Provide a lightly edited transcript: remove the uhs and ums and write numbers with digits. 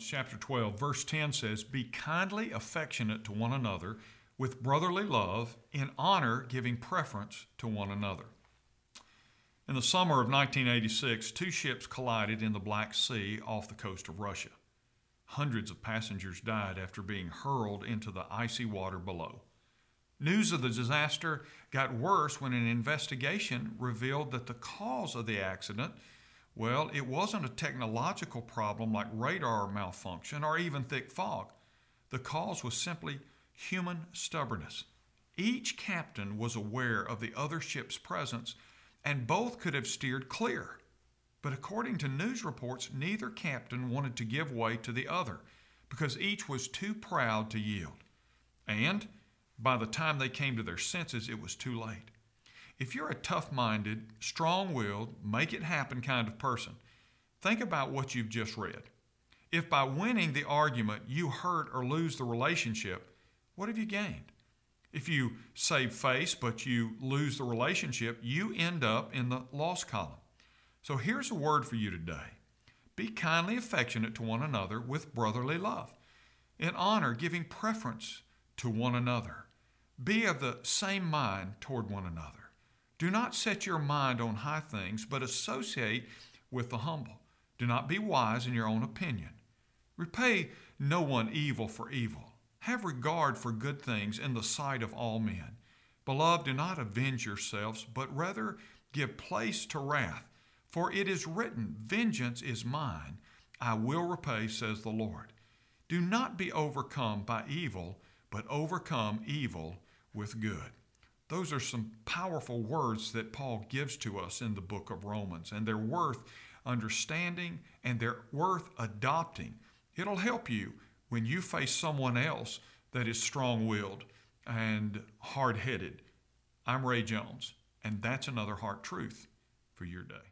chapter 12, verse 10 says, "Be kindly affectionate to one another with brotherly love, in honor giving preference to one another." In the summer of 1986, two ships collided in the Black Sea off the coast of Russia. Hundreds of passengers died after being hurled into the icy water below. News of the disaster got worse when an investigation revealed that the cause of the accident, well, it wasn't a technological problem like radar malfunction or even thick fog. The cause was simply human stubbornness. Each captain was aware of the other ship's presence, and both could have steered clear. But according to news reports, neither captain wanted to give way to the other because each was too proud to yield. And by the time they came to their senses, it was too late. If you're a tough-minded, strong-willed, make-it-happen kind of person, think about what you've just read. If by winning the argument you hurt or lose the relationship, what have you gained? If you save face but you lose the relationship, you end up in the loss column. So here's a word for you today. Be kindly affectionate to one another with brotherly love, in honor giving preference to one another. Be of the same mind toward one another. Do not set your mind on high things, but associate with the humble. Do not be wise in your own opinion. Repay no one evil for evil. Have regard for good things in the sight of all men. Beloved, do not avenge yourselves, but rather give place to wrath. For it is written, "Vengeance is mine, I will repay, says the Lord." Do not be overcome by evil, but overcome evil with good. Those are some powerful words that Paul gives to us in the book of Romans, and they're worth understanding and they're worth adopting. It'll help you when you face someone else that is strong-willed and hard-headed. I'm Ray Jones, and that's another Heart Truth for your day.